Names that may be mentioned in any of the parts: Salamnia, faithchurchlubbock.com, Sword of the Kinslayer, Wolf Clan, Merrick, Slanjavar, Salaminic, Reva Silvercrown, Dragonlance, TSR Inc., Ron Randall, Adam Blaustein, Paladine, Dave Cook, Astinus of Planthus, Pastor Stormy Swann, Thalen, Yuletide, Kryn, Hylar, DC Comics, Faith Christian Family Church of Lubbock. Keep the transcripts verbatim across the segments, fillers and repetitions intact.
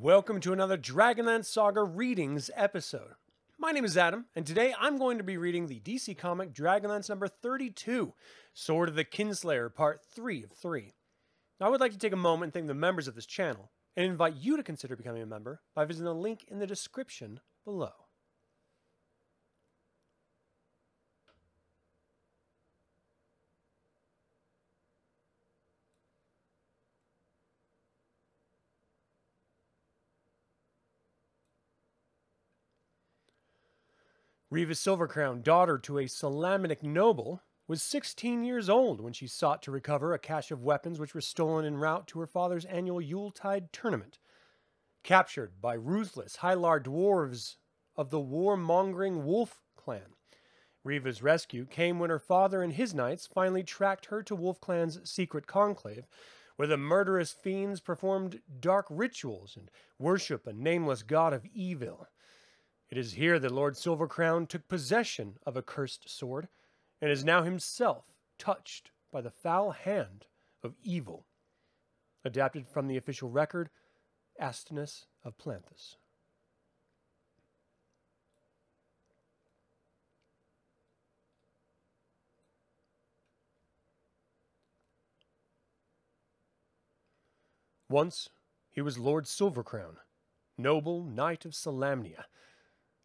Welcome to another Dragonlance Saga Readings episode. My name is Adam, and today I'm going to be reading the D C comic Dragonlance number thirty-two, Sword of the Kinslayer, part three of three. Now, I would like to take a moment and thank the members of this channel, and invite you to consider becoming a member by visiting the link in the description below. Reva Silvercrown, daughter to a Salaminic noble, was sixteen years old when she sought to recover a cache of weapons which were stolen en route to her father's annual Yuletide tournament. Captured by ruthless Hylar dwarves of the war-mongering Wolf Clan, Reva's rescue came when her father and his knights finally tracked her to Wolf Clan's secret conclave, where the murderous fiends performed dark rituals and worship a nameless god of evil. It is here that Lord Silvercrown took possession of a cursed sword, and is now himself touched by the foul hand of evil. Adapted from the official record, Astinus of Planthus. Once, he was Lord Silvercrown, noble knight of Salamnia,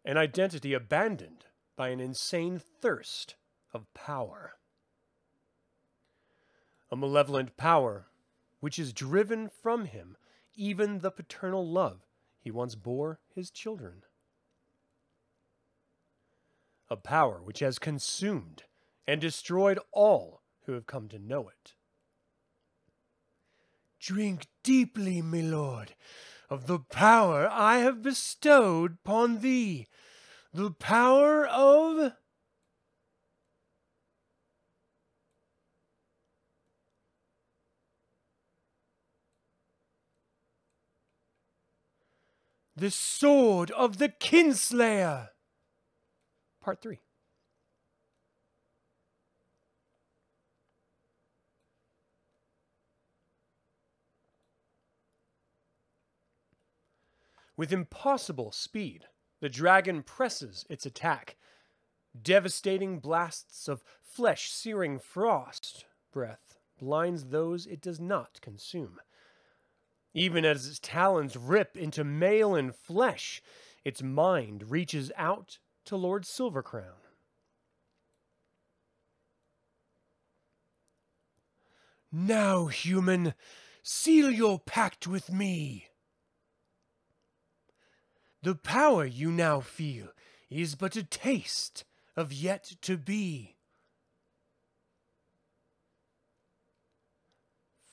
an identity abandoned by an insane thirst of power. A malevolent power which is driven from him even the paternal love he once bore his children. A power which has consumed and destroyed all who have come to know it. Drink deeply, my lord, of the power I have bestowed upon thee, the power of... the Sword of the Kinslayer. Part three. With impossible speed, the dragon presses its attack. Devastating blasts of flesh-searing frost breath blinds those it does not consume. Even as its talons rip into mail and flesh, its mind reaches out to Lord Silvercrown. Now, human, seal your pact with me. The power you now feel is but a taste of yet to be.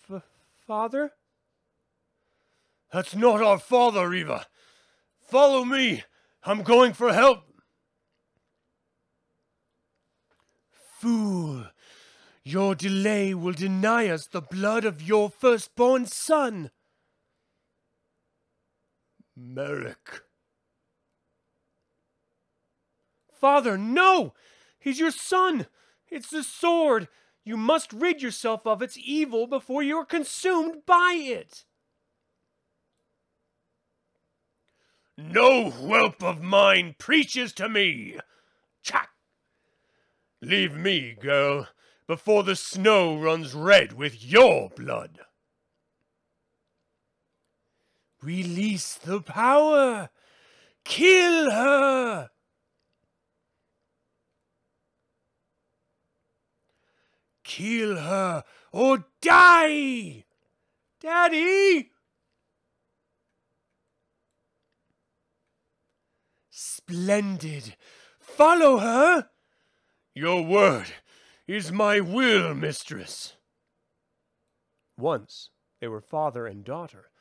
F- Father? That's not our father, Reva. Follow me. I'm going for help. Fool. Your delay will deny us the blood of your firstborn son. Merrick. Father, no! He's your son! It's the sword! You must rid yourself of its evil before you are consumed by it! No whelp of mine preaches to me! Chak! Leave me, girl, before the snow runs red with your blood! Release the power! Kill her! Kill her or die! Daddy! Splendid! Follow her! Your word is my will, mistress. Once they were father and daughter.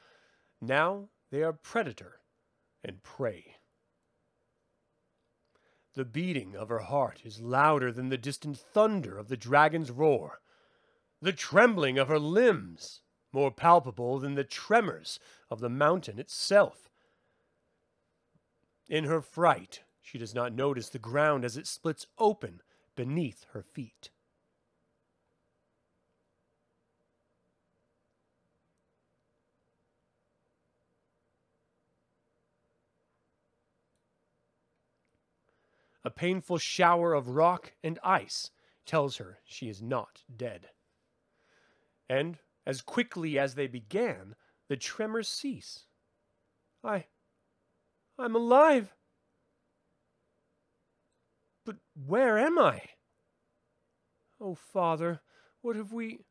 Now they are predator and prey. The beating of her heart is louder than the distant thunder of the dragon's roar. The trembling of her limbs more palpable than the tremors of the mountain itself. In her fright, she does not notice the ground as it splits open beneath her feet. A painful shower of rock and ice tells her she is not dead. And, as quickly as they began, the tremors cease. I... I'm alive. But where am I? Oh, Father, what have we...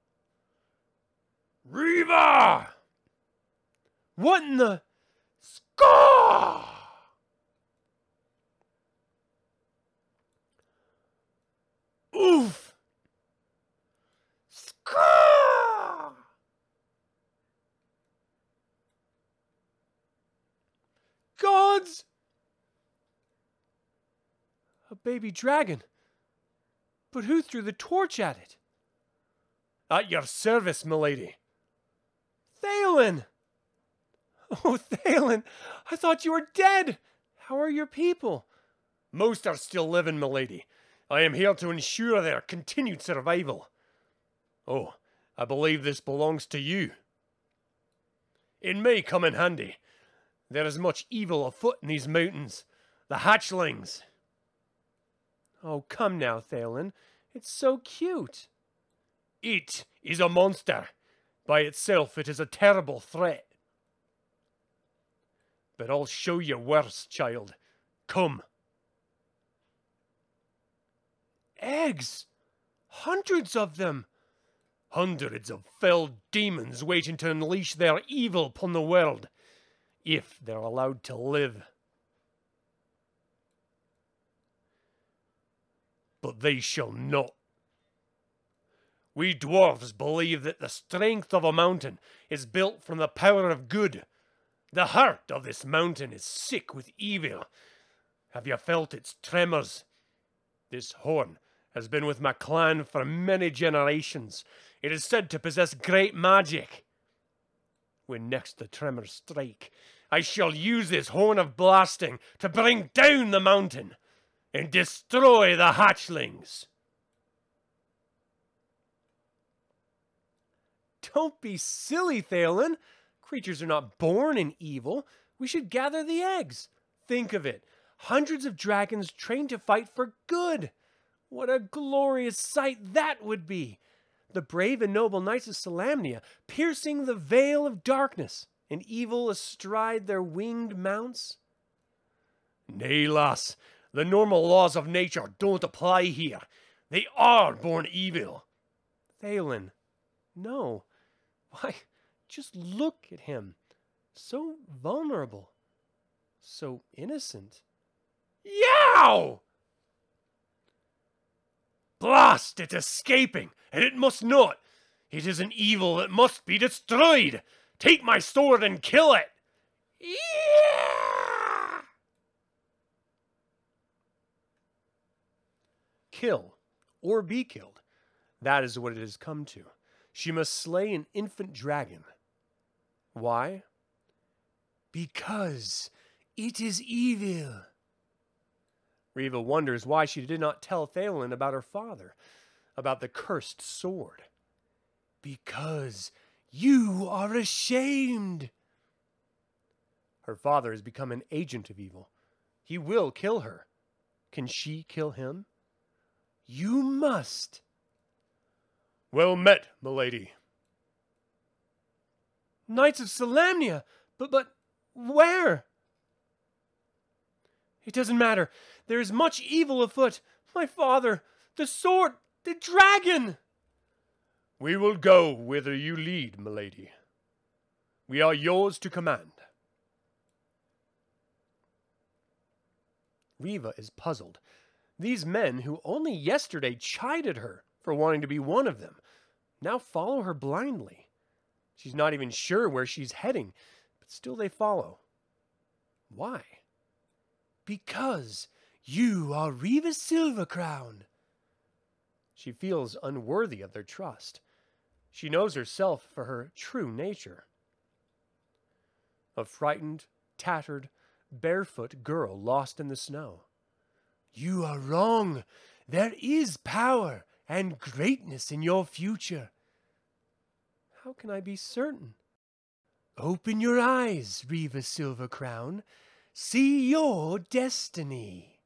Reva! What in the... Score! Oof! Score! Gods! A baby dragon. But who threw the torch at it? At your service, milady. Thalen! Oh, Thalen, I thought you were dead. How are your people? Most are still living, milady. I am here to ensure their continued survival. Oh, I believe this belongs to you. It may come in handy. There is much evil afoot in these mountains. The hatchlings. Oh, come now, Thalen. It's so cute. It is a monster. By itself, it is a terrible threat. But I'll show you worse, child. Come. Eggs! Hundreds of them! Hundreds of felled demons waiting to unleash their evil upon the world, if they're allowed to live. But they shall not. We dwarves believe that the strength of a mountain is built from the power of good. The heart of this mountain is sick with evil. Have you felt its tremors? This horn has been with my clan for many generations. It is said to possess great magic. When next the tremors strike, I shall use this horn of blasting to bring down the mountain and destroy the hatchlings. Don't be silly, Thalen. Creatures are not born in evil. We should gather the eggs. Think of it. Hundreds of dragons trained to fight for good. What a glorious sight that would be. The brave and noble knights of Salamnia piercing the veil of darkness and evil astride their winged mounts. Nay, lass. The normal laws of nature don't apply here. They are born evil. Thalen, no. Why, just look at him. So vulnerable. So innocent. Yow! Blast! It's escaping, and it must not. It is an evil that must be destroyed. Take my sword and kill it. Yeah! Kill, or be killed. That is what it has come to. She must slay an infant dragon. Why? Because it is evil. Reva wonders why she did not tell Thalen about her father, about the cursed sword. Because you are ashamed. Her father has become an agent of evil. He will kill her. Can she kill him? You must. Well met, milady. Knights of Salamnia, but, but where? It doesn't matter. There is much evil afoot. My father, the sword, the dragon. We will go whither you lead, milady. We are yours to command. Reva is puzzled. These men who only yesterday chided her for wanting to be one of them now follow her blindly. She's not even sure where she's heading, but still they follow. Why? Because you are Reva Silvercrown. She feels unworthy of their trust. She knows herself for her true nature. A frightened, tattered, barefoot girl lost in the snow. You are wrong. There is power and greatness in your future. How can I be certain? Open your eyes, Reva Silvercrown. See your destiny.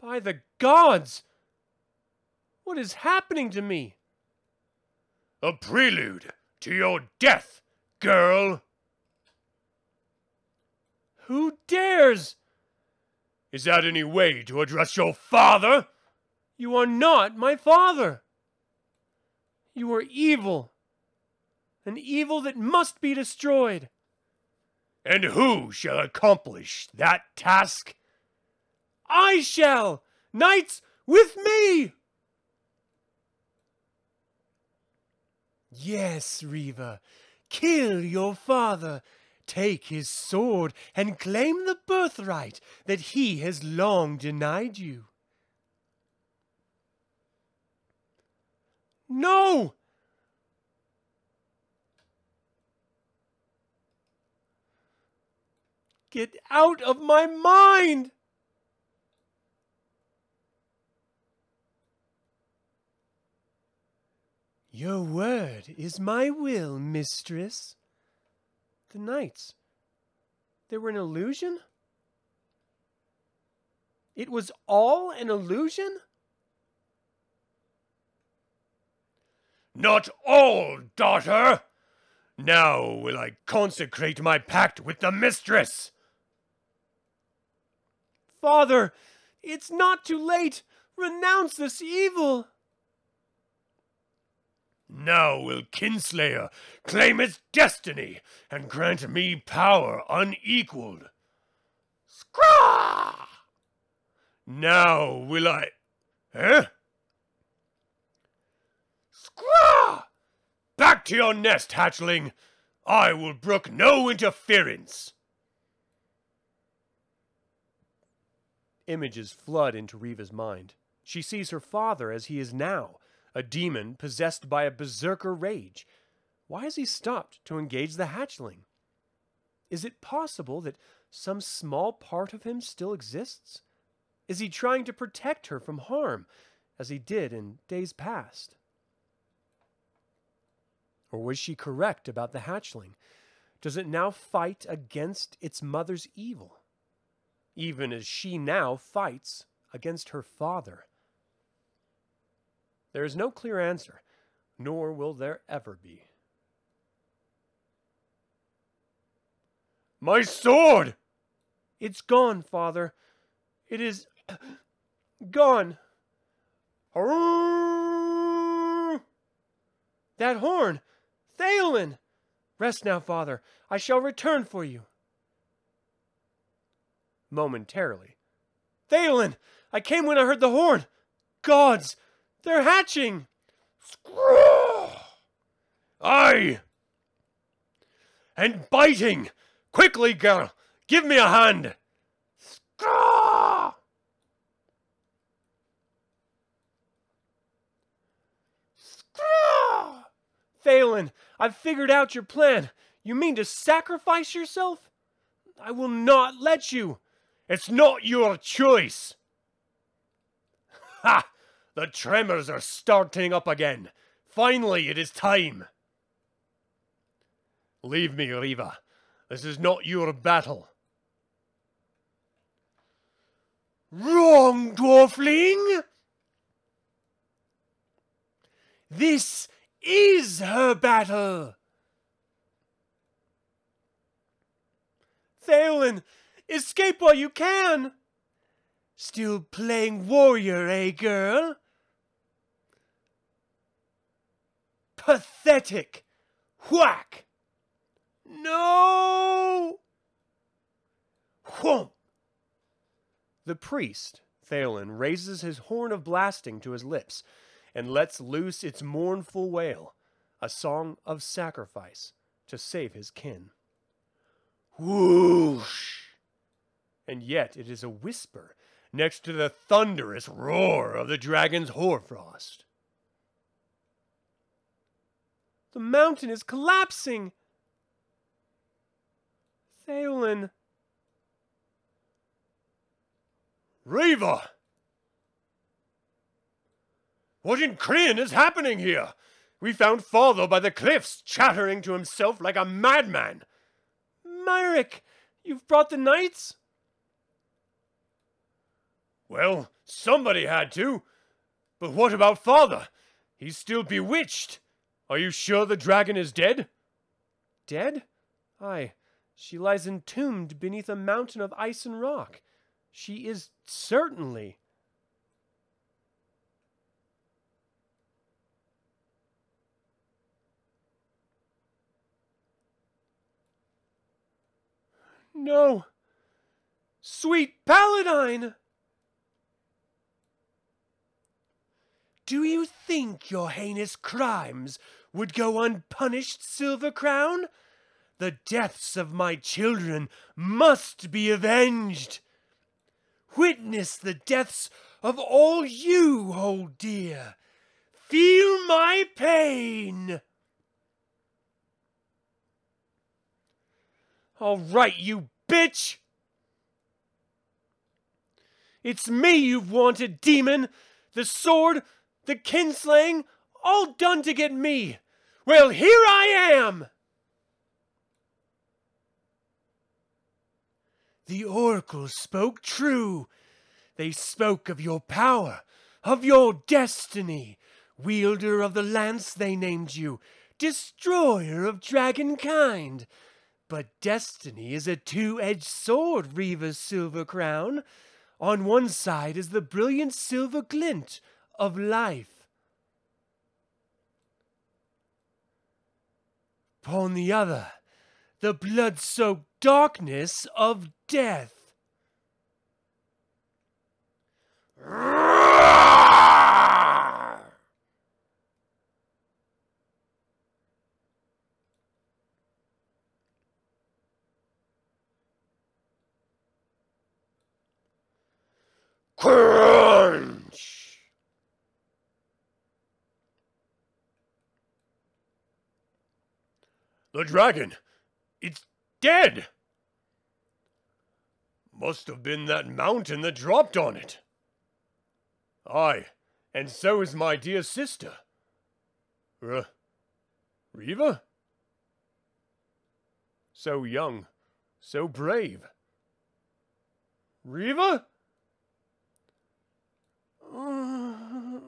By the gods! What is happening to me? A prelude to your death, girl! Who dares? Is that any way to address your father? You are not my father. You are evil. An evil that must be destroyed. And who shall accomplish that task? I shall! Knights, with me! Yes, Reva. Kill your father. Take his sword and claim the birthright that he has long denied you. No! Get out of my mind! Your word is my will, mistress. The knights, they were an illusion? It was all an illusion? Not all, daughter! Now will I consecrate my pact with the mistress! Father, it's not too late! Renounce this evil! Now will Kinslayer claim his destiny and grant me power unequaled. Scraw! Now will I... Huh? Scraw! Back to your nest, hatchling. I will brook no interference. Images flood into Reva's mind. She sees her father as he is now, a demon possessed by a berserker rage. Why has he stopped to engage the hatchling? Is it possible that some small part of him still exists? Is he trying to protect her from harm, as he did in days past? Or was she correct about the hatchling? Does it now fight against its mother's evil, even as she now fights against her father? There is no clear answer, nor will there ever be. My sword! It's gone, Father. It is gone. That horn! Thalen! Rest now, Father. I shall return for you. Momentarily. Thalen! I came when I heard the horn! Gods! They're hatching! Screw! Aye! And biting! Quickly, girl! Give me a hand! Screw! Screw! Thalen, I've figured out your plan. You mean to sacrifice yourself? I will not let you! It's not your choice! Ha! The tremors are starting up again. Finally, it is time. Leave me, Reva. This is not your battle. Wrong, dwarfling! This is her battle! Thalen, escape while you can! Still playing warrior, eh, girl? Pathetic! Whack! No! Whomp! The priest, Thalen, raises his horn of blasting to his lips and lets loose its mournful wail, a song of sacrifice to save his kin. Whoosh! And yet it is a whisper next to the thunderous roar of the dragon's hoarfrost. The mountain is collapsing! Thalen... Reva! What in Kryn is happening here? We found Father by the cliffs, chattering to himself like a madman. Merrick, you've brought the knights? Well, somebody had to. But what about Father? He's still bewitched. Are you sure the dragon is dead? Dead? Aye. She lies entombed beneath a mountain of ice and rock. She is certainly... No! Sweet Paladine! Do you think your heinous crimes would go unpunished, Silvercrown? The deaths of my children must be avenged. Witness the deaths of all you hold dear. Feel my pain. All right, you bitch. It's me you've wanted, demon. The sword... the kinslaying, all done to get me. Well, here I am. The oracle spoke true. They spoke of your power, of your destiny. Wielder of the lance, they named you. Destroyer of dragonkind. But destiny is a two-edged sword, Reva Silvercrown. On one side is the brilliant silver glint of life. Upon the other, the blood-soaked darkness of death. The dragon! It's dead! Must have been that mountain that dropped on it. Aye, and so is my dear sister. R- Reva? So young, so brave. Reva? Uh...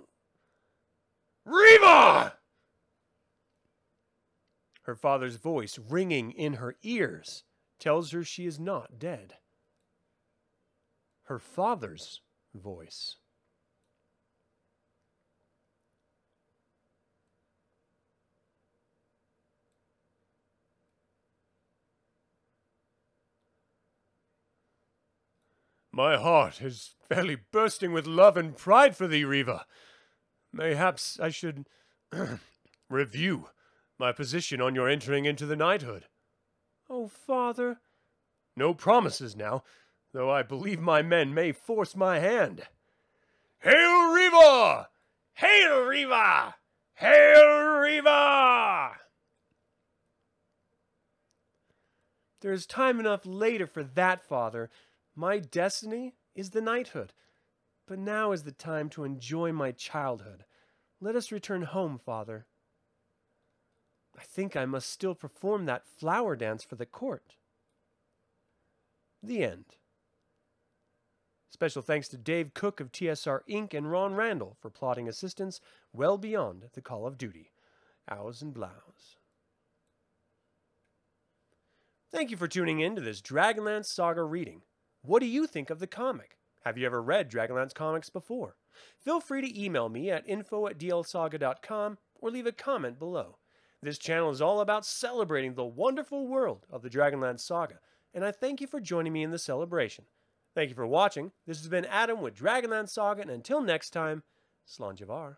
Reva! Her father's voice, ringing in her ears, tells her she is not dead. Her father's voice. My heart is fairly bursting with love and pride for thee, Reva. Mayhaps I should review my position on your entering into the knighthood. Oh, Father. No promises now, though I believe my men may force my hand. Hail, Reva! Hail, Reva! Hail, Reva! There is time enough later for that, Father. My destiny is the knighthood. But now is the time to enjoy my childhood. Let us return home, Father. I think I must still perform that flower dance for the court. The end. Special thanks to Dave Cook of T S R Incorporated and Ron Randall for plotting assistance well beyond the call of duty. Ows and blows. Thank you for tuning in to this Dragonlance Saga reading. What do you think of the comic? Have you ever read Dragonlance comics before? Feel free to email me at info at d l saga dot com or leave a comment below. This channel is all about celebrating the wonderful world of the Dragonlance Saga, and I thank you for joining me in the celebration. Thank you for watching. This has been Adam with Dragonlance Saga, and until next time, Slanjavar.